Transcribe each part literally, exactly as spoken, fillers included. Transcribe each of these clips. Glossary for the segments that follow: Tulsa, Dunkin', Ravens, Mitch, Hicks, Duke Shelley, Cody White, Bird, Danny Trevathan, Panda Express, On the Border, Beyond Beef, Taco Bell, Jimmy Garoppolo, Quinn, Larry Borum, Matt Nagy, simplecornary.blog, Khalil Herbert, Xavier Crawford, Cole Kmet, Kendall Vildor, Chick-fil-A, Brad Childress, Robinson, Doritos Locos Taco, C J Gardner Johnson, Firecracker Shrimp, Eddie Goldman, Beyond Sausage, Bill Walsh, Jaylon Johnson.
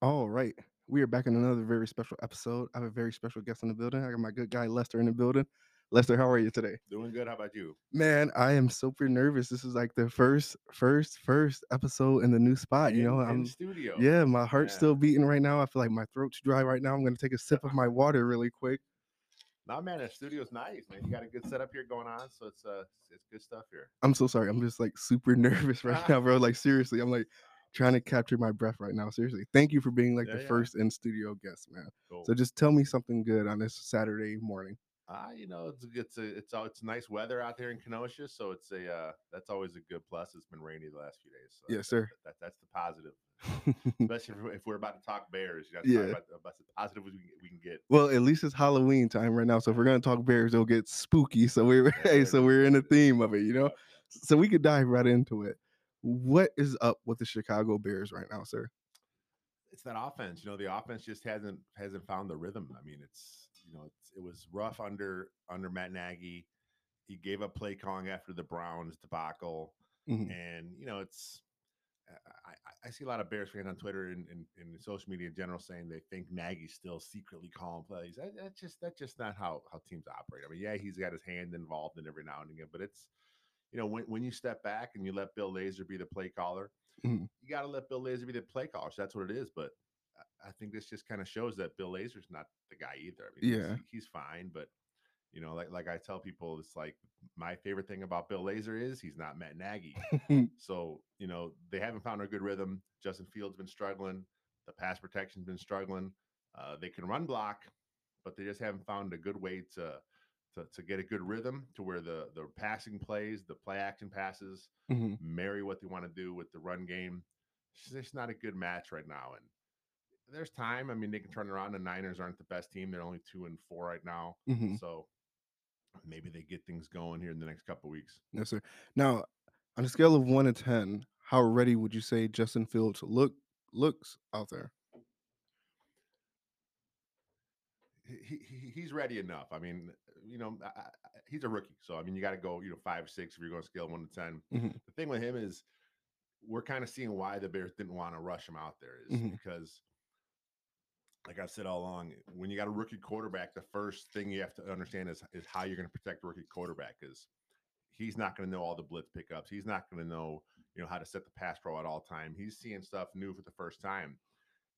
All right, we are back in another very special episode. I have a very special guest in the building. I got my good guy Lester in the building. Lester, how are you today? Doing good. How about you? Man, I am super nervous. This is like the first, first, first episode in the new spot. You in, know, I'm in studio. Yeah, my heart's yeah. still beating right now. I feel like my throat's dry right now. I'm gonna take a sip of my water really quick. Nah, man, the studio's nice, man. You got a good setup here going on, so it's uh, it's good stuff here. I'm so sorry. I'm just like super nervous right now, bro. Like seriously, I'm like. Trying to capture my breath right now. Seriously, thank you for being like yeah, the yeah. first in studio guest, man. Cool. So just tell me something good on this Saturday morning. Ah, uh, you know, it's it's a, it's all it's nice weather out there in Kenosha, so it's a uh, that's always a good plus. It's been rainy the last few days. So yes, that, sir. That, that, that's the positive. Especially if we're about to talk Bears, you yeah. talk about, about the positive we can, we can get. Well, at least it's Halloween time right now, so if we're gonna talk Bears, it'll get spooky. So we're yeah, hey, so we're in the theme of it, you know. So we could dive right into it. What is up with the Chicago Bears right now, sir? It's that offense. You know, the offense just hasn't hasn't found the rhythm. I mean, it's you know, it's, it was rough under under Matt Nagy. He gave up play calling after the Browns debacle, mm-hmm. and you know, it's I, I see a lot of Bears fans on Twitter and, and, and social media in general saying they think Nagy's still secretly calling plays. That, that's just that's just not how how teams operate. I mean, yeah, he's got his hand involved in every now and again, but it's. You know, when, when you step back and you let Bill Lazor be the play caller, mm-hmm. you got to let Bill Lazor be the play caller. So that's what it is. But I, I think this just kind of shows that Bill Lazor's not the guy either. I mean, yeah. he's, he's fine. But, you know, like, like I tell people, it's like my favorite thing about Bill Lazor is he's not Matt Nagy. So, you know, they haven't found a good rhythm. Justin Fields been struggling. The pass protection's been struggling. Uh, they can run block, but they just haven't found a good way to – To, to get a good rhythm to where the, the passing plays, the play action passes, mm-hmm. marry what they want to do with the run game. It's just not a good match right now. And there's time. I mean, they can turn around. The Niners aren't the best team. They're only two and four right now. Mm-hmm. So maybe they get things going here in the next couple of weeks. Yes, sir. Now, on a scale of one to ten, how ready would you say Justin Fields look looks out there? He, he he's ready enough. I mean, you know, I, I, he's a rookie, so I mean, you got to go, you know, five, six if you're going to scale one to ten. Mm-hmm. The thing with him is, we're kind of seeing why the Bears didn't want to rush him out there is mm-hmm. because, like I've said all along, when you got a rookie quarterback, the first thing you have to understand is is how you're going to protect the rookie quarterback. Is he's not going to know all the blitz pickups. He's not going to know, you know, how to set the pass pro at all time. He's seeing stuff new for the first time.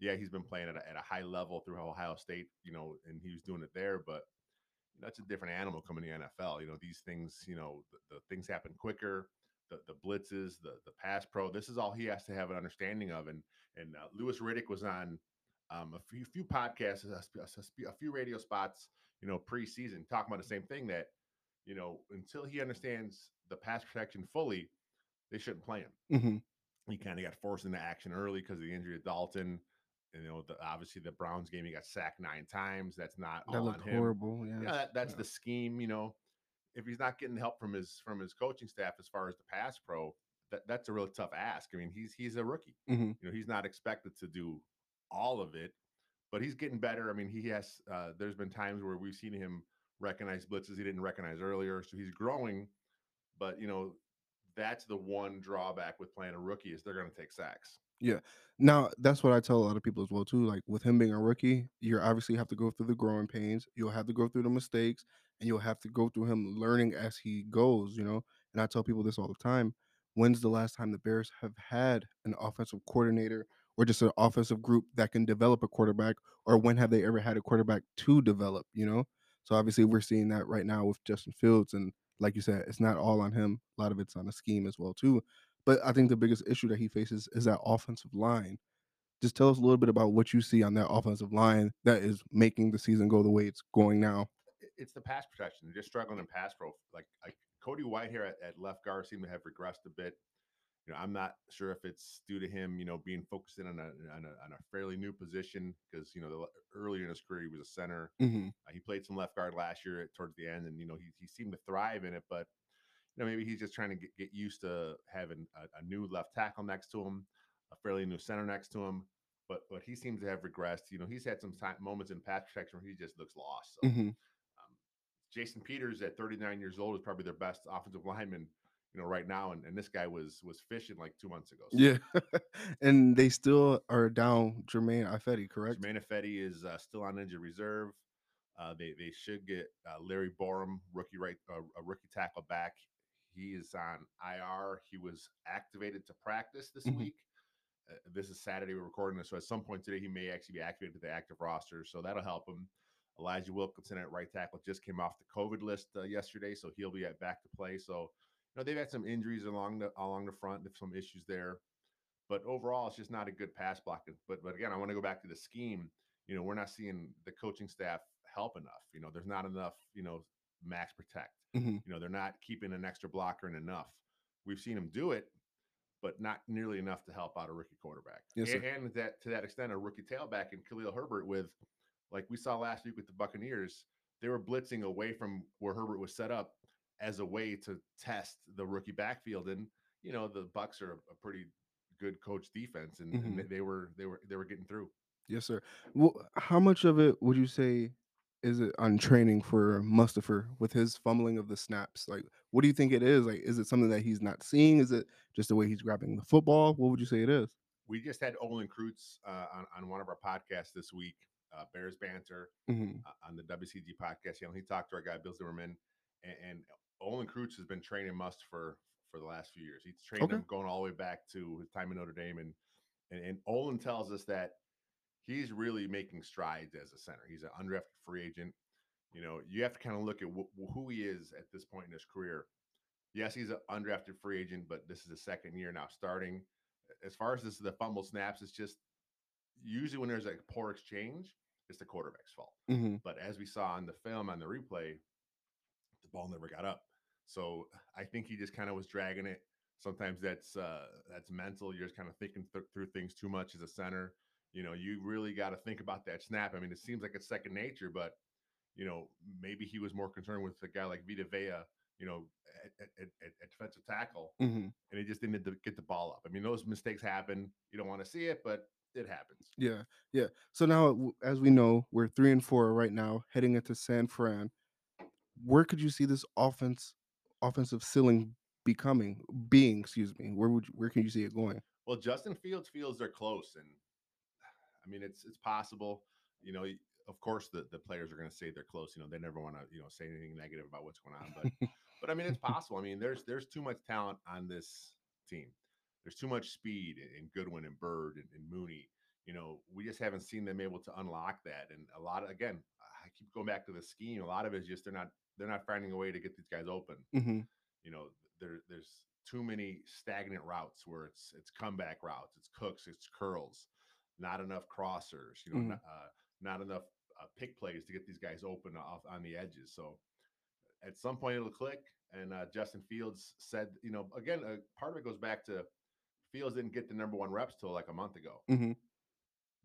Yeah, he's been playing at a, at a high level through Ohio State, you know, and he was doing it there. But that's a different animal coming to the N F L. You know, these things, you know, the, the things happen quicker. The the blitzes, the the pass pro. This is all he has to have an understanding of. And and uh, Lewis Riddick was on um, a few few podcasts, a, a few radio spots, you know, preseason talking about the same thing that, you know, until he understands the pass protection fully, they shouldn't play him. Mm-hmm. He kind of got forced into action early because of the injury of Dalton. You know, the, obviously the Browns game, he got sacked nine times. That's not all that looked on him. Horrible. Yeah, yeah that, that's yeah. the scheme. You know, if he's not getting help from his from his coaching staff as far as the pass pro, that, that's a really tough ask. I mean, he's he's a rookie. Mm-hmm. You know, he's not expected to do all of it, but he's getting better. I mean, he has. Uh, there's been times where we've seen him recognize blitzes he didn't recognize earlier, so he's growing. But you know, that's the one drawback with playing a rookie is they're going to take sacks. Yeah. Now, that's what I tell a lot of people as well, too. Like, with him being a rookie, you obviously have to go through the growing pains. You'll have to go through the mistakes, and you'll have to go through him learning as he goes, you know? And I tell people this all the time. When's the last time the Bears have had an offensive coordinator or just an offensive group that can develop a quarterback, or when have they ever had a quarterback to develop, you know? So, obviously, we're seeing that right now with Justin Fields. And like you said, it's not all on him. A lot of it's on the scheme as well, too. But I think the biggest issue that he faces is that offensive line. Just tell us a little bit about what you see on that offensive line that is making the season go the way it's going now. It's the pass protection. They're just struggling in pass pro. Like, like Cody White here at, at left guard seemed to have regressed a bit. You know, I'm not sure if it's due to him, you know, being focused in on a on a, on a fairly new position because, you know, the, earlier in his career he was a center. Mm-hmm. Uh, he played some left guard last year at, towards the end, and you know he he seemed to thrive in it, but. You know, maybe he's just trying to get, get used to having a, a new left tackle next to him, a fairly new center next to him. But but he seems to have regressed. You know, he's had some time, moments in pass protection where he just looks lost. So, mm-hmm. um, Jason Peters at thirty-nine years old is probably their best offensive lineman. you know, right now. And, and this guy was was fishing like two months ago. So. Yeah, and they still are down Germain Ifedi, correct? Germain Ifedi is uh, still on injured reserve. Uh, they they should get uh, Larry Borum, rookie right uh, a rookie tackle back. He is on I R. He was activated to practice this mm-hmm. week. Uh, this is Saturday. We're recording this, so at some point today he may actually be activated to the active roster. So that'll help him. Elijah Wilkinson at right tackle just came off the COVID list uh, yesterday, so he'll be at back to play. So, you know, they've had some injuries along the along the front, some issues there, but overall it's just not a good pass blocking. But but again, I want to go back to the scheme. You know, we're not seeing the coaching staff help enough. You know, there's not enough. You know, max protect. Mm-hmm. You know, they're not keeping an extra blocker in enough. We've seen them do it, but not nearly enough to help out a rookie quarterback. Yes, and, and that to that extent, a rookie tailback in Khalil Herbert with. Like we saw last week with the Buccaneers, they were blitzing away from where Herbert was set up as a way to test the rookie backfield. And, you know, the Bucs are a pretty good coach defense, and, mm-hmm. and they were they were they were getting through. Yes, sir. Well, how much of it would you say is it on training for Mustafa with his fumbling of the snaps? Like, what do you think it is? Like, is it something that he's not seeing? Is it just the way he's grabbing the football? What would you say it is? We just had Olin Kreutz uh, on, on one of our podcasts this week. Uh, Bears Banter mm-hmm. uh, on the W C G podcast. You know, he talked to our guy Bill Zimmerman, and, and Olin Kreutz has been training Must for for the last few years. He's trained okay. him going all the way back to his time in Notre Dame, and, and and Olin tells us that he's really making strides as a center. He's an undrafted free agent. You know, you have to kind of look at wh- who he is at this point in his career. Yes, he's an undrafted free agent, but this is the second year now starting. As far as this the fumble snaps, it's just usually when there's a poor exchange, it's the quarterback's fault. Mm-hmm. But as we saw on the film, on the replay, the ball never got up. So I think he just kind of was dragging it. Sometimes that's uh, that's mental. You're just kind of thinking th- through things too much as a center. You know, you really got to think about that snap. I mean, it seems like it's second nature, but, you know, maybe he was more concerned with a guy like Vita Vea, you know, at, at, at, at defensive tackle, mm-hmm. and he just didn't get the ball up. I mean, those mistakes happen. You don't want to see it, but it happens. Yeah, yeah. So now, as we know, we're three and four right now, heading into San Fran. Where could you see this offense, offensive ceiling becoming, being? Excuse me. Where would you, where can you see it going? Well, Justin Fields feels they're close, and I mean it's it's possible. You know, of course the, the players are going to say they're close. You know, they never want to you know say anything negative about what's going on, but but I mean it's possible. I mean there's there's too much talent on this team. There's too much speed in Goodwin and Bird and, and Mooney. You know, we just haven't seen them able to unlock that. And a lot of, again, I keep going back to the scheme. A lot of it is just they're not they're not finding a way to get these guys open. Mm-hmm. You know, there there's too many stagnant routes where it's it's comeback routes, it's cooks, it's curls, not enough crossers. You know, mm-hmm. not, uh, not enough uh, pick plays to get these guys open off on the edges. So at some point it'll click. And uh, Justin Fields said, you know, again, uh, part of it goes back to Fields didn't get the number one reps till like a month ago. Mm-hmm.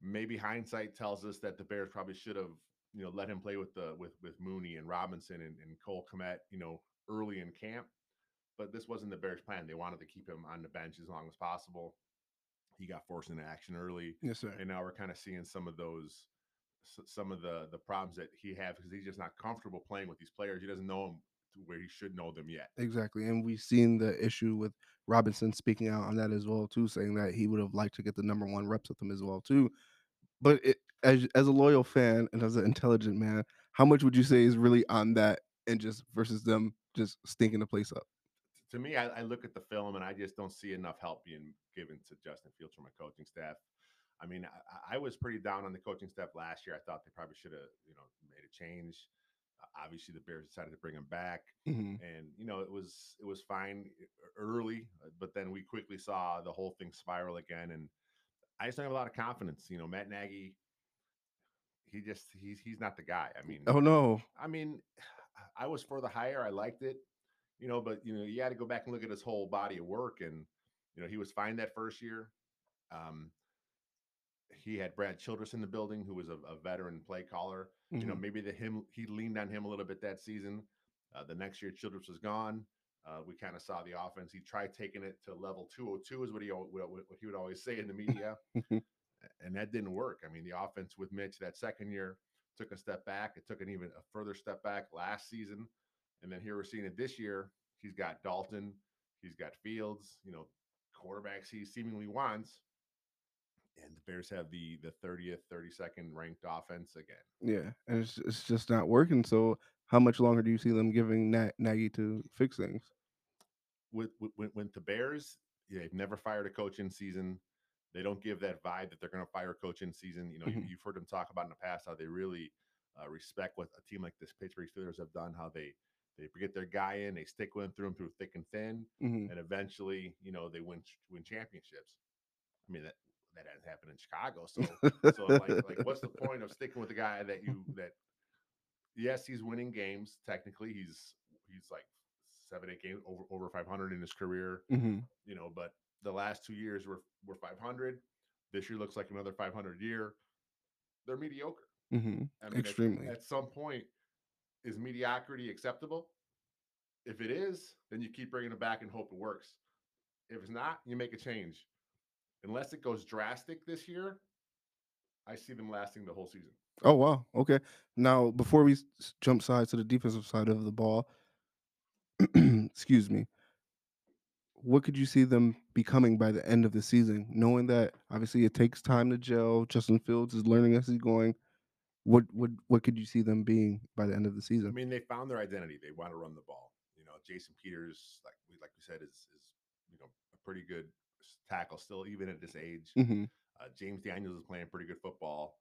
Maybe hindsight tells us that the Bears probably should have, you know, let him play with the with with Mooney and Robinson and, and Cole Kmet, you know, early in camp. But this wasn't the Bears' plan. They wanted to keep him on the bench as long as possible. He got forced into action early, yes, sir. And now we're kind of seeing some of those, some of the the problems that he has because he's just not comfortable playing with these players. He doesn't know them where he should know them yet. Exactly. And we've seen the issue with Robinson speaking out on that as well too, saying that he would have liked to get the number one reps with him as well too. But it, as as a loyal fan and as an intelligent man, how much would you say is really on that and just versus them just stinking the place up? To me, I, I look at the film and I just don't see enough help being given to Justin Fields from my coaching staff. I mean, I, I was pretty down on the coaching staff last year. I thought they probably should have, you know, made a change. Obviously, the Bears decided to bring him back, mm-hmm. and you know it was it was fine early, but then we quickly saw the whole thing spiral again. And I just don't have a lot of confidence. You know, Matt Nagy, he just he's he's not the guy. I mean, oh no. I mean, I was for the hire. I liked it, you know, but you know you had to go back and look at his whole body of work, and you know he was fine that first year. Um, He had Brad Childress in the building, who was a, a veteran play caller. Mm-hmm. You know, maybe the him he leaned on him a little bit that season. Uh, the next year, Childress was gone. Uh, we kind of saw the offense. He tried taking it to level two oh two, is what he what, what he would always say in the media, and that didn't work. I mean, the offense with Mitch that second year took a step back. It took an even a further step back last season, and then here we're seeing it this year. He's got Dalton. He's got Fields, you know, quarterbacks he seemingly wants. And the Bears have the the thirtieth, thirty-second ranked offense again. Yeah, and it's, it's just not working. So how much longer do you see them giving Nat, Nagy to fix things? With, with, with the Bears, they've never fired a coach in season. They don't give that vibe that they're going to fire a coach in season. You know, mm-hmm. you, you've heard them talk about in the past how they really uh, respect what a team like this Pittsburgh Steelers have done, how they they get their guy in, they stick with him through him through thick and thin, mm-hmm. and eventually, you know, they win win championships. I mean, that that hasn't happened in Chicago. So, so like, like, what's the point of sticking with a guy that you that? Yes, he's winning games. Technically, he's he's like seven, eight games over over five hundred in his career. Mm-hmm. You know, but the last two years were were five hundred. This year looks like another five hundred year. They're mediocre. Mm-hmm. I mean, extremely. At, at some point, is mediocrity acceptable? If it is, then you keep bringing it back and hope it works. If it's not, you make a change. Unless it goes drastic this year, I see them lasting the whole season. Oh, wow. Okay. Now, before we jump sides to the defensive side of the ball, excuse me, what could you see them becoming by the end of the season? Knowing that, obviously, it takes time to gel. Justin Fields is learning as he's going. What what, what could you see them being by the end of the season? I mean, they found their identity. They want to run the ball. You know, Jason Peters, like we like we said, is, is you know, a pretty good tackle still, even at this age. Mm-hmm. uh, James Daniels is playing pretty good football.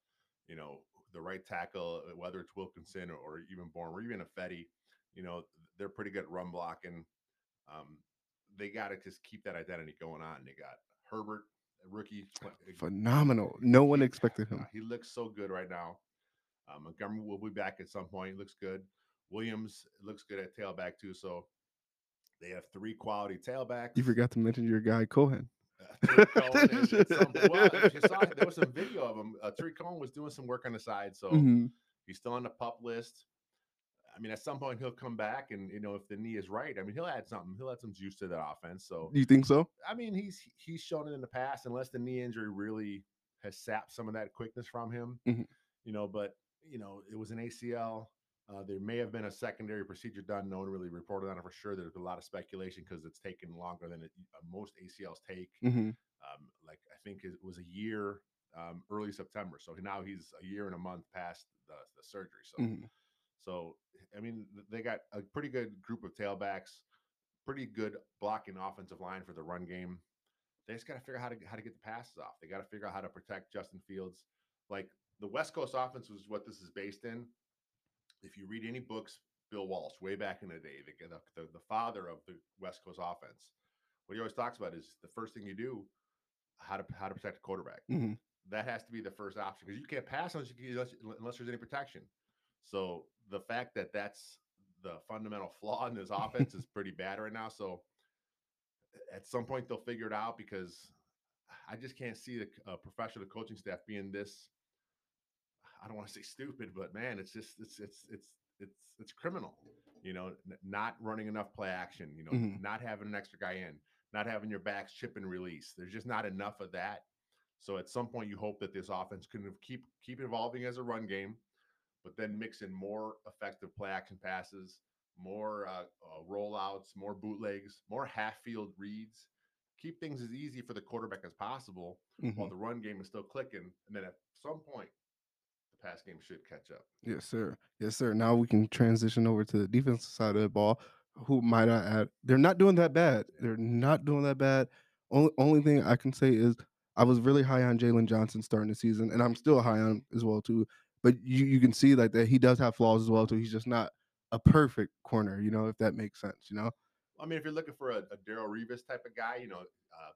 You know, the right tackle, whether it's Wilkinson or, or even Borum or even Ifedi, you know, they're pretty good at run blocking. Um, they got to just keep that identity going on. They got Herbert, a rookie, phenomenal. No one expected him. He looks so good right now. Um, Montgomery will be back at some point. He looks good. Williams looks good at tailback too. So they have three quality tailbacks. You forgot to mention your guy Cohen. Uh, Cohen and, and some, well, you saw, there was some video of him. Uh, Tariq Cohen was doing some work on the side, so mm-hmm. he's still on the PUP list. I mean, at some point he'll come back, and you know, if the knee is right, I mean, he'll add something. He'll add some juice to that offense. So you think so? I mean, he's he's shown it in the past, unless the knee injury really has sapped some of that quickness from him. Mm-hmm. You know, but you know, it was an A C L. Uh, there may have been a secondary procedure done. No one really reported on it for sure. There's a lot of speculation because it's taken longer than it, uh, most A C Ls take. Mm-hmm. Um, like I think it was a year um, early September. So now he's a year and a month past the, the surgery. So, mm-hmm. so I mean, they got a pretty good group of tailbacks, pretty good blocking offensive line for the run game. They just got to figure out how to how to get the passes off. They got to figure out how to protect Justin Fields. Like the West Coast offense was what this is based in. If you read any books, Bill Walsh, way back in the day, the, the, the father of the West Coast offense, what he always talks about is the first thing you do, how to how to protect the quarterback. Mm-hmm. That has to be the first option because you can't pass unless, you, unless, unless there's any protection. So the fact that that's the fundamental flaw in this offense is pretty bad right now. So at some point they'll figure it out because I just can't see the uh, professional coaching staff being this, I don't want to say stupid, but man, it's just it's it's it's it's it's criminal, you know, n- not running enough play action, you know, mm-hmm. not having an extra guy in, not having your backs chip and release. There's just not enough of that. So at some point, you hope that this offense can keep keep evolving as a run game, but then mix in more effective play action passes, more uh, uh, rollouts, more bootlegs, more half field reads. Keep things as easy for the quarterback as possible mm-hmm. while the run game is still clicking, and then at some point, pass game should catch up. Yes, sir. Yes, sir. Now we can transition over to the defensive side of the ball. Who might I add? They're not doing that bad. They're not doing that bad. Only only thing I can say is I was really high on Jaylon Johnson starting the season, and I'm still high on him as well too. But you, you can see like that he does have flaws as well too. He's just not a perfect corner, you know, if that makes sense. You know, I mean, if you're looking for a, a Darryl Revis type of guy, you know. Uh,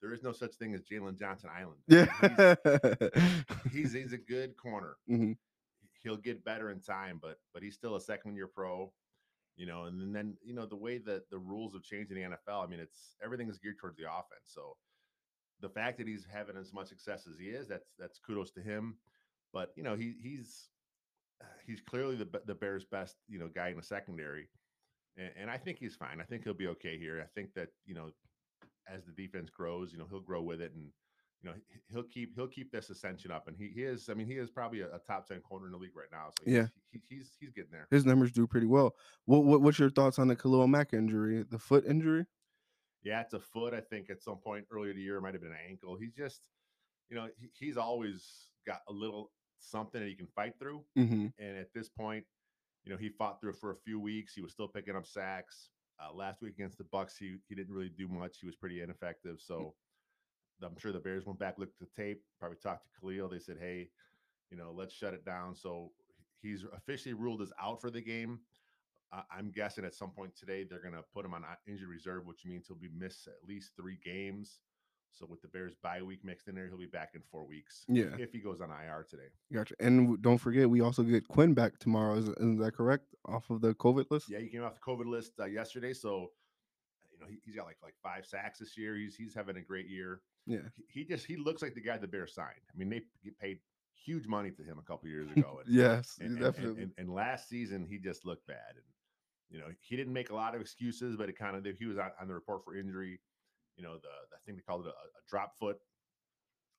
There is no such thing as Jaylon Johnson Island. Yeah. He's, he's he's a good corner. Mm-hmm. He'll get better in time, but but he's still a second-year pro, you know. And then you know the way that the rules have changed in the N F L. I mean, it's everything is geared towards the offense. So the fact that he's having as much success as he is, that's that's kudos to him. But you know he he's he's clearly the the Bears' best you know guy in the secondary, and, and I think he's fine. I think he'll be okay here. I think that you know. As the defense grows, you know, he'll grow with it and, you know, he'll keep, he'll keep this ascension up. And he, he is, I mean, he is probably a, a top ten corner in the league right now. So he's, yeah, he, he's, he's getting there. His numbers do pretty well. What, what What's your thoughts on the Khalil Mack injury, the foot injury? Yeah, it's a foot, I think, at some point earlier in the year. It might have been an ankle. He's just, you know, he, he's always got a little something that he can fight through. Mm-hmm. And at this point, you know, he fought through for a few weeks. He was still picking up sacks. Uh, last week against the Bucs, he, he didn't really do much. He was pretty ineffective. So I'm sure the Bears went back, looked at the tape, probably talked to Khalil. They said, hey, you know, let's shut it down. So he's officially ruled as out for the game. Uh, I'm guessing at some point today they're going to put him on injured reserve, which means he'll be missed at least three games. So with the Bears bye week mixed in there, he'll be back in four weeks. Yeah, if he goes on I R today. Gotcha. And don't forget, we also get Quinn back tomorrow. Is, is that correct? Off of the COVID list? Yeah, he came off the COVID list uh, yesterday. So, you know, he, he's got like like five sacks this year. He's he's having a great year. Yeah, he, he just he looks like the guy the Bears signed. I mean, they paid huge money to him a couple years ago. And, yes, and, definitely. And, and, and last season, he just looked bad. And you know, he didn't make a lot of excuses, but it kind of he was on, on the report for injury. You know, the, the thing they called it a, a drop foot.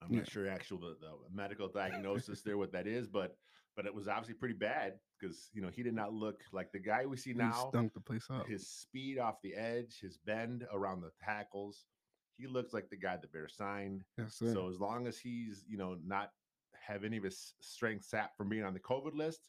I'm yeah. not sure actual the, the medical diagnosis there, what that is, but but it was obviously pretty bad because, you know, he did not look like the guy we see he now. Stunk the place up. His speed off the edge, his bend around the tackles. He looks like the guy the Bears signed. Yes, sir. So as long as he's, you know, not have any of his strength sapped from being on the COVID list,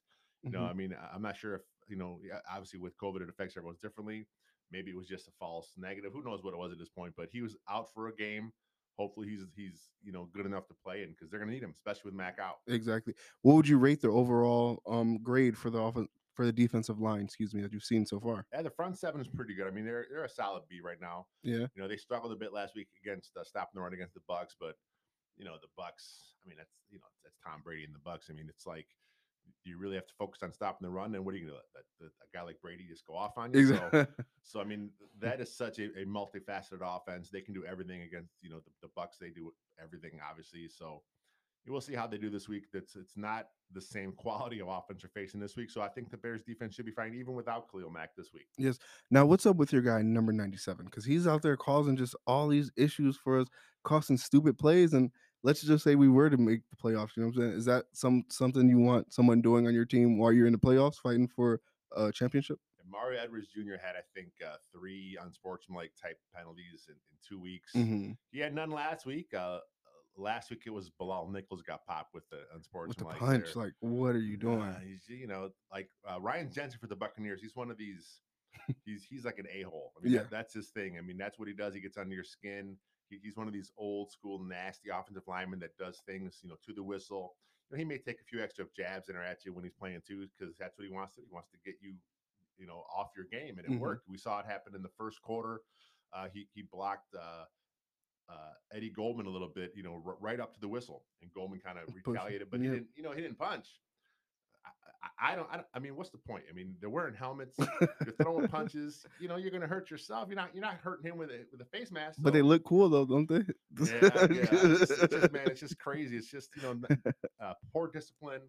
you mm-hmm. know, I mean, I'm not sure if, you know, obviously with COVID, it affects everyone differently. Maybe it was just a false negative. Who knows what it was at this point, but he was out for a game. Hopefully he's, he's you know, good enough to play in because they're going to need him, especially with Mac out. Exactly. What would you rate their overall um, grade for the offense, for the defensive line, excuse me, that you've seen so far? Yeah, the front seven is pretty good. I mean, they're, they're a solid B right now. Yeah. You know, they struggled a bit last week against uh, stopping the run against the Bucs, but, you know, the Bucs, I mean, that's, you know, that's Tom Brady and the Bucs. I mean, it's like, you really have to focus on stopping the run, and what are you going to let a guy like Brady just go off on you? Exactly. So, so I mean, that is such a, a multifaceted offense. They can do everything against, you know, the, the Bucs. They do everything, obviously. So we'll see how they do this week. That's it's not the same quality of offense you're facing this week. So I think the Bears defense should be fine, even without Khalil Mack this week. Yes. Now, what's up with your guy number ninety-seven? Because he's out there causing just all these issues for us, causing stupid plays and. Let's just say we were to make the playoffs. You know what I'm saying? Is that some something you want someone doing on your team while you're in the playoffs, fighting for a championship? And Mario Edwards Junior had, I think, uh, three unsportsmanlike type penalties in, in two weeks. Mm-hmm. He had none last week. Uh, last week it was Bilal Nichols got popped with the unsportsmanlike. With the punch, there. Like what are you doing? Uh, he's, you know, like uh, Ryan Jensen for the Buccaneers. He's one of these. he's he's like an a-hole. I mean, yeah. that, that's his thing. I mean, that's what he does. He gets under your skin. He's one of these old school, nasty offensive linemen that does things, you know, to the whistle. You know, he may take a few extra jabs in or at you when he's playing too, because that's what he wants to do. He wants to get you, you know, off your game. And it mm-hmm. worked. We saw it happen in the first quarter. Uh, he, he blocked uh, uh, Eddie Goldman a little bit, you know, r- right up to the whistle. And Goldman kind of retaliated, but yeah. he didn't, you know, he didn't punch. I, I, don't, I don't. I mean, what's the point? I mean, they're wearing helmets. You're throwing punches. You know, you're going to hurt yourself. You're not. You're not hurting him with a with a face mask. So. But they look cool though, don't they? yeah, yeah. It's just, it's just, man, it's just crazy. It's just you know, uh, poor discipline.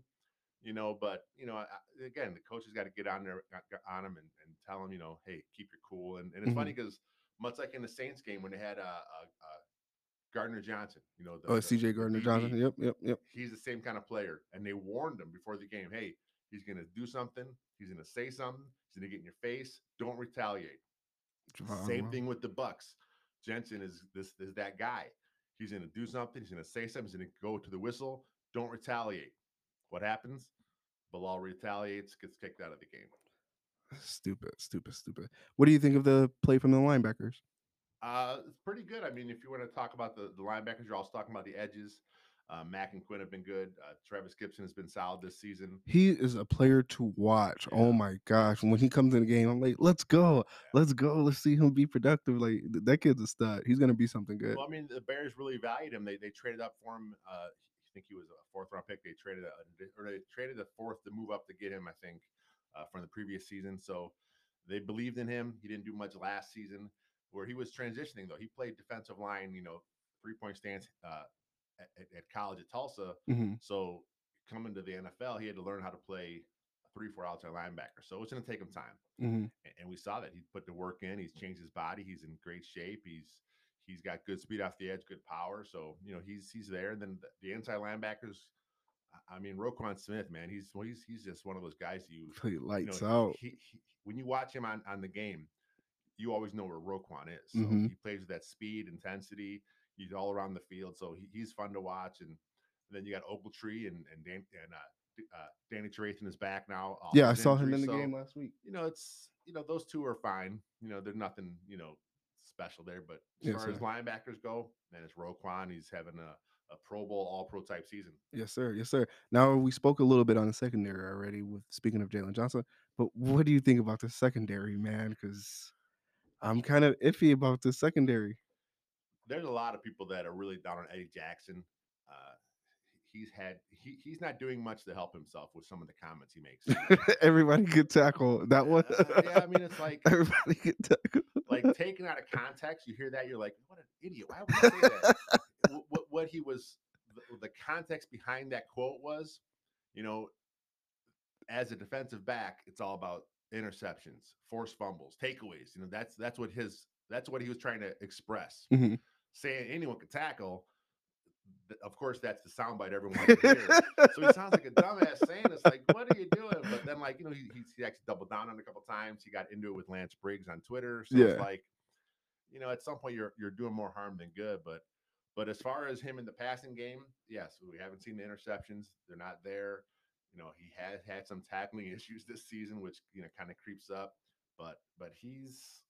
You know, but you know, I, again, the coach has got to get on there on him and, and tell him, you know, hey, keep your cool. And and it's mm-hmm. funny because much like in the Saints game when they had a. Uh, uh, Gardner Johnson, you know, the, oh, the, C J Gardner Johnson. Yep, yep, yep. He's the same kind of player. And they warned him before the game, hey, he's going to do something. He's going to say something. He's going to get in your face. Don't retaliate. Wow. Same thing with the Bucks. Jensen is this is that guy. He's going to do something. He's going to say something. He's going to go to the whistle. Don't retaliate. What happens? Bilal retaliates, gets kicked out of the game. Stupid, stupid, stupid. What do you think of the play from the linebackers? Uh, it's pretty good. I mean, if you want to talk about the, the linebackers, you're also talking about the edges. Uh, Mack and Quinn have been good. Uh, Travis Gipson has been solid this season. He is a player to watch. Yeah. Oh, my gosh. When he comes in the game, I'm like, let's go. Yeah. Let's go. Let's see him be productive. Like, that kid's a stud. He's going to be something good. Well, I mean, the Bears really valued him. They they traded up for him. Uh, I think he was a fourth-round pick. They traded a, or they traded a fourth to move up to get him, I think, uh, from the previous season. So they believed in him. He didn't do much last season. Where he was transitioning, though. He played defensive line, you know, three-point stance uh, at, at college at Tulsa. Mm-hmm. So coming to the N F L, he had to learn how to play a three, four outside linebacker. So it's going to take him time. Mm-hmm. And, and we saw that. He put the work in. He's changed his body. He's in great shape. He's He's got good speed off the edge, good power. So, you know, he's he's there. And then the, the inside linebackers, I mean, Roquan Smith, man, he's well, he's he's just one of those guys you – He lights you know, out. He, he, when you watch him on, on the game – you always know where Roquan is. So mm-hmm. he plays with that speed, intensity. He's all around the field, so he, he's fun to watch. And, and then you got Ogletree and and Dan, and uh, uh, Danny Trevathan is back now. Uh, yeah, I saw injury, him in the so, game last week. You know, it's you know those two are fine. You know, they're nothing you know special there. But as yes, far sir. as linebackers go, man, it's Roquan. He's having a a Pro Bowl, All Pro type season. Yes, sir. Yes, sir. Now we spoke a little bit on the secondary already. With speaking of Jaylon Johnson, but what do you think about the secondary, man? Because I'm kind of iffy about the secondary. There's a lot of people that are really down on Eddie Jackson. Uh, he's had he, he's not doing much to help himself with some of the comments he makes. Everybody could tackle that one. uh, yeah, I mean, it's like everybody could tackle. Like taken out of context, you hear that, you're like, "What an idiot! Why would you say that?" what, what he was, the, the context behind that quote was, you know, as a defensive back, it's all about interceptions, forced fumbles, takeaways. You know, that's that's what his that's what he was trying to express. Mm-hmm. Saying anyone could tackle, of course, that's the soundbite everyone can hear. So he sounds like a dumbass saying it's like, what are you doing? But then, like, you know, he, he actually doubled down on it a couple times. He got into it with Lance Briggs on Twitter. So yeah. it's like, you know, at some point you're you're doing more harm than good. But but as far as him in the passing game, yes, we haven't seen the interceptions. They're not there. You know, he has had some tackling issues this season, which, you know, kind of creeps up. But but he's...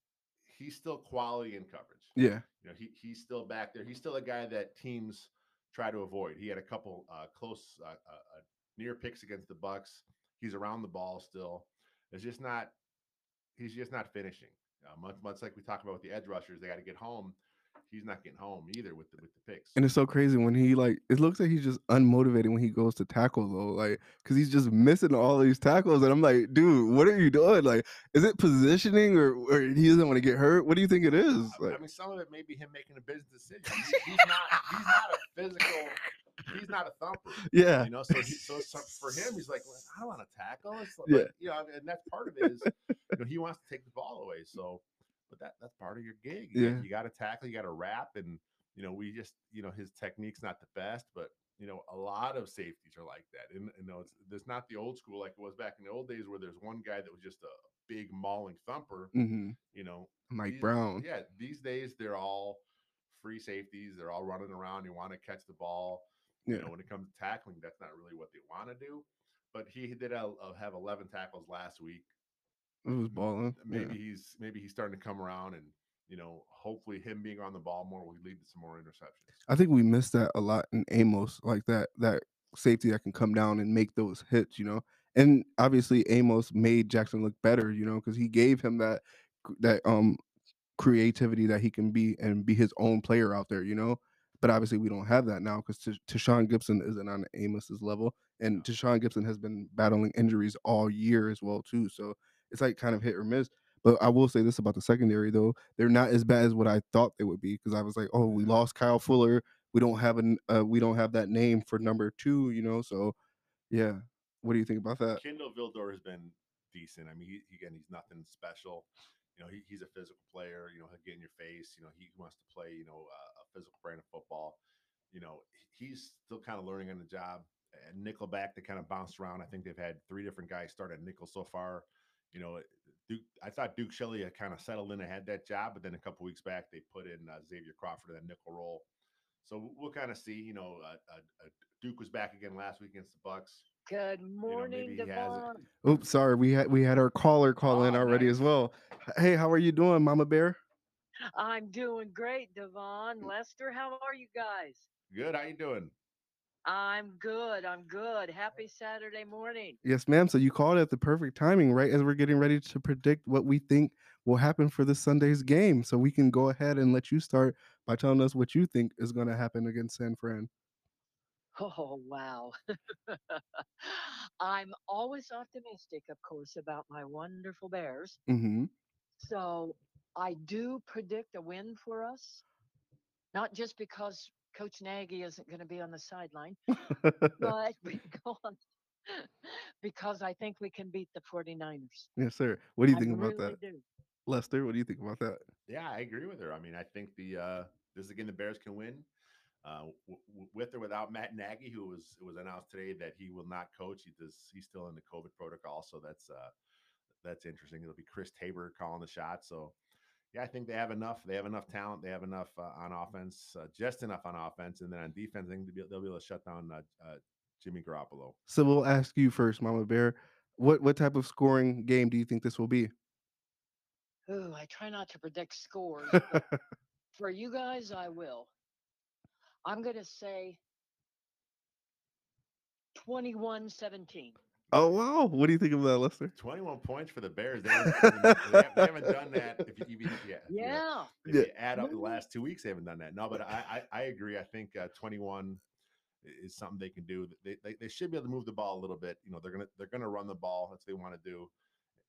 he's still quality in coverage. Yeah. You know, he he's still back there. He's still a guy that teams try to avoid. He had a couple uh, close uh, uh, near picks against the Bucs. He's around the ball still. It's just not he's just not finishing. Uh, much much like we talked about with the edge rushers, they got to get home. He's not getting home either with the with the picks. And it's so crazy when he like it looks like he's just unmotivated when he goes to tackle though, like because he's just missing all these tackles. And I'm like, dude, what are you doing? Like, is it positioning or, or he doesn't want to get hurt? What do you think it is? Like, I mean, some of it may be him making a business decision. He, he's not he's not a physical. He's not a thumper. Yeah, you know. So, he, so for him, he's like, well, I don't want to tackle. It's like, yeah, you know, and that's part of it is you know, he wants to take the ball away. So. But that that's part of your gig. You, yeah. you got to tackle, you got to wrap, and you know we just you know his technique's not the best, but you know a lot of safeties are like that. And you know it's there's not the old school like it was back in the old days where there's one guy that was just a big mauling thumper. Mm-hmm. You know, Mike these, Brown. Yeah, these days they're all free safeties. They're all running around. You want to catch the ball. Yeah. You know, when it comes to tackling, that's not really what they want to do. But he did a, a, have eleven tackles last week. It was balling. Maybe yeah. he's maybe he's starting to come around, and you know, hopefully, him being on the ball more will lead to some more interceptions. I think we missed that a lot in Amos, like that that safety that can come down and make those hits, you know. And obviously, Amos made Jackson look better, you know, because he gave him that that um creativity that he can be and be his own player out there, you know. But obviously, we don't have that now because T- Tashaun Gipson isn't on Amos's level, and yeah. Tashaun Gipson has been battling injuries all year as well too, so. It's like kind of hit or miss. But I will say this about the secondary, though. They're not as bad as what I thought they would be because I was like, oh, we lost Kyle Fuller. We don't have an, uh, we don't have that name for number two, you know. So, yeah. What do you think about that? Kendall Vildor has been decent. I mean, he, again, he's nothing special. You know, he, he's a physical player. You know, he'll get in your face. You know, he wants to play, you know, uh, a physical brand of football. You know, he's still kind of learning on the job. And nickelback, they kind of bounced around. I think they've had three different guys start at nickel so far. You know, Duke, I thought Duke Shelley had kind of settled in and had that job, but then a couple weeks back they put in uh, Xavier Crawford in that nickel role. So we'll kind of see. You know, uh, uh, Duke was back again last week against the Bucks. Good morning, you know, Devon. Oops, sorry, we had we had our caller call oh, in already nice. as well. Hey, how are you doing, Mama Bear? I'm doing great, Devon. Lester, how are you guys? Good. How you doing? I'm good. I'm good. Happy Saturday morning. Yes, ma'am. So you called at the perfect timing, right? As we're getting ready to predict what we think will happen for this Sunday's game. So we can go ahead and let you start by telling us what you think is going to happen against San Fran. Oh, wow. I'm always optimistic, of course, about my wonderful Bears. Mm-hmm. So I do predict a win for us, not just because Coach Nagy isn't going to be on the sideline, but because, because I think we can beat the forty-niners. Yes, sir. What do you I think really about that? Do. Lester, what do you think about that? Yeah, I agree with her. I mean, I think the uh, this is again the Bears can win uh, w- w- with or without Matt Nagy, who was it was announced today that he will not coach. He does, he's still in the COVID protocol, so that's uh, that's interesting. It'll be Chris Tabor calling the shot. So yeah, I think they have enough. They have enough talent. They have enough uh, on offense, uh, just enough on offense. And then on defense, I think they'll be, they'll be able to shut down uh, uh, Jimmy Garoppolo. So we'll ask you first, Mama Bear. What what type of scoring game do you think this will be? Ooh, I try not to predict scores. But for you guys, I will. I'm going to say twenty-one seventeen. Oh, wow. What do you think of that, Lester? twenty-one points for the Bears. They haven't, they haven't done that. If you, even, yeah. Yeah. If you add up the last two weeks, they haven't done that. No, but I, I, I agree. I think uh, twenty-one is something they can do. They, they they should be able to move the ball a little bit. You know, they're gonna they're gonna run the ball. That's what they want to do.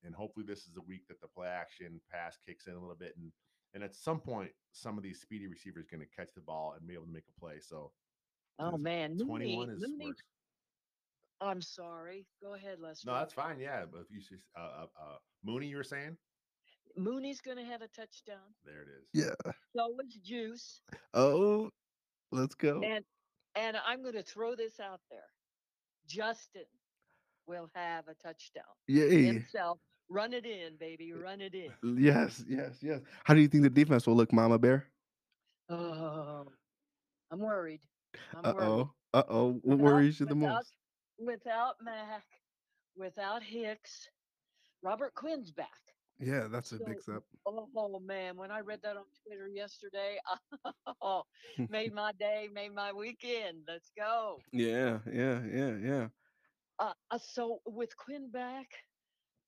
And hopefully this is the week that the play action pass kicks in a little bit. And and at some point, some of these speedy receivers are going to catch the ball and be able to make a play. So, oh man, twenty-one is. I'm sorry. Go ahead, Lester. No, that's fine. Yeah, but if you see, uh, uh, Mooney, you were saying? Mooney's going to have a touchdown. There it is. Yeah. So it's Juice. Oh, let's go. And and I'm going to throw this out there. Justin will have a touchdown. Yay. Himself. Run it in, baby. Run it in. Yes, yes, yes. How do you think the defense will look, Mama Bear? Oh, I'm worried. I'm uh oh. Worried. Uh oh. What without, worries you the without, most? Without Mack, without Hicks, Robert Quinn's back. Yeah, that's a so, big step. Oh, oh man, when I read that on Twitter yesterday, oh, made my day, made my weekend. Let's go. Yeah, yeah, yeah, yeah. Uh, so with Quinn back,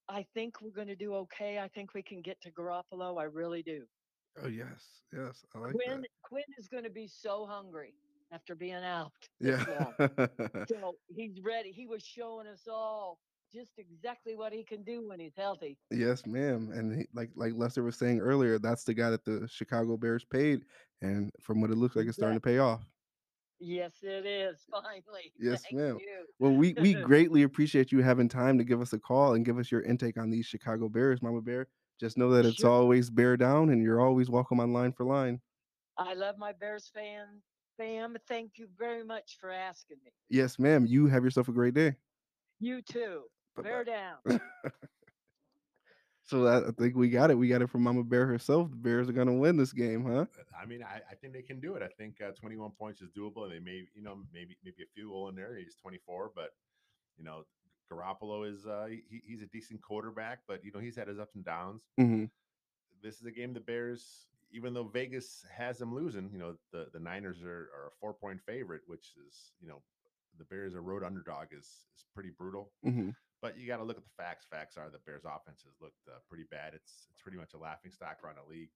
I think we're going to do okay. I think we can get to Garoppolo. I really do. Oh, yes. Yes. I like Quinn, that. Quinn is going to be so hungry after being out. Yeah. So he's ready. He was showing us all just exactly what he can do when he's healthy. Yes, ma'am. And he, like like Lester was saying earlier, that's the guy that the Chicago Bears paid. And from what it looks like, it's starting yeah. to pay off. Yes, it is. Finally. Yes, Thank ma'am. You. Well, we, we greatly appreciate you having time to give us a call and give us your intake on these Chicago Bears, Mama Bear. Just know that it's sure. always Bear Down, and you're always welcome on Line for Line. I love my Bears fan, fam. Thank you very much for asking me. Yes, ma'am. You have yourself a great day. You too. Bye-bye. Bear Down. So that, I think we got it. We got it from Mama Bear herself. The Bears are going to win this game, huh? I mean, I, I think they can do it. I think uh, twenty-one points is doable. And they may, you know, maybe maybe a few will in there. He's twenty-four, but you know, Garoppolo is uh, he, he's a decent quarterback, but you know, he's had his ups and downs. Mm-hmm. This is a game the Bears, even though Vegas has them losing, you know, the the Niners are, are a four point favorite, which is, you know, the Bears a road underdog is is pretty brutal. Mm-hmm. But you got to look at the facts. Facts are the Bears' offense has looked uh, pretty bad. It's it's pretty much a laughingstock around the league.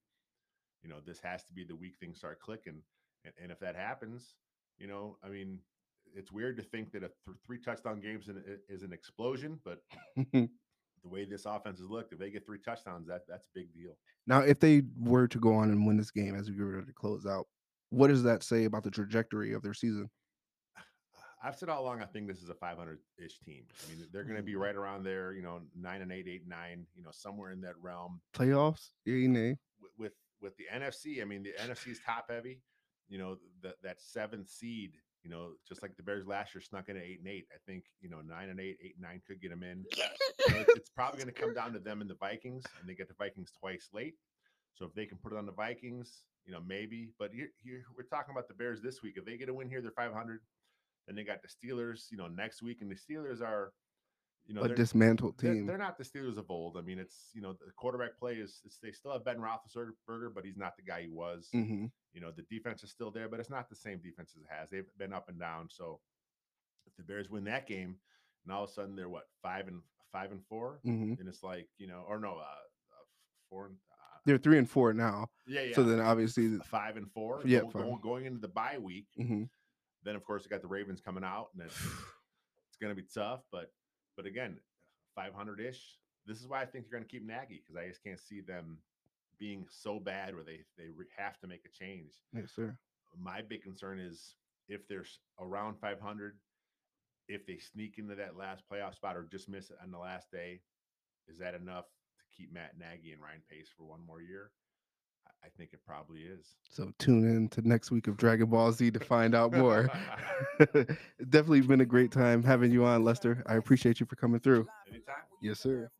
You know, this has to be the week things start clicking. And, and if that happens, you know, I mean, it's weird to think that a th- three touchdown games in, is an explosion. But the way this offense has looked, if they get three touchdowns, that that's a big deal. Now, if they were to go on and win this game as we were to close out, what does that say about the trajectory of their season? I've said all along, I think this is a five hundred-ish team. I mean, they're going to be right around there, you know, nine and eight, eight and nine, you know, somewhere in that realm. Playoffs, yeah, nay. With, with with the N F C, I mean, the N F C is top heavy. You know, the, that seventh seed, you know, just like the Bears last year snuck in at eight and eight. I think you know, nine and eight, eight and nine could get them in. You know, it's, it's probably going to come down to them and the Vikings, and they get the Vikings twice late. So if they can put it on the Vikings, you know, maybe. But here, here we're talking about the Bears this week. If they get a win here, they're five hundred. Then they got the Steelers, you know, next week. And the Steelers are, you know, a dismantled team. They're, they're not the Steelers of old. I mean, it's, you know, the quarterback play is, it's, they still have Ben Roethlisberger, but he's not the guy he was. Mm-hmm. You know, the defense is still there, but it's not the same defense as it has. They've been up and down. So if the Bears win that game, and all of a sudden they're what, five and five and four? Mm-hmm. And it's like, you know, or no, uh, uh four and uh, they're three and four now. Yeah, yeah. So then obviously five and four. Yeah, going, going, going into the bye week. Mm-hmm. Then, of course, they got the Ravens coming out, and it's, it's going to be tough. But, but again, five hundred-ish. This is why I think they're going to keep Nagy, because I just can't see them being so bad where they, they have to make a change. Yes, sir. My big concern is if they're around five hundred, if they sneak into that last playoff spot or just miss it on the last day, is that enough to keep Matt Nagy and Ryan Pace for one more year? I think it probably is. So tune in to next week of Dragon Ball Z to find out more. Definitely been a great time having you on, Lester. I appreciate you for coming through. Anytime. Yes, sir.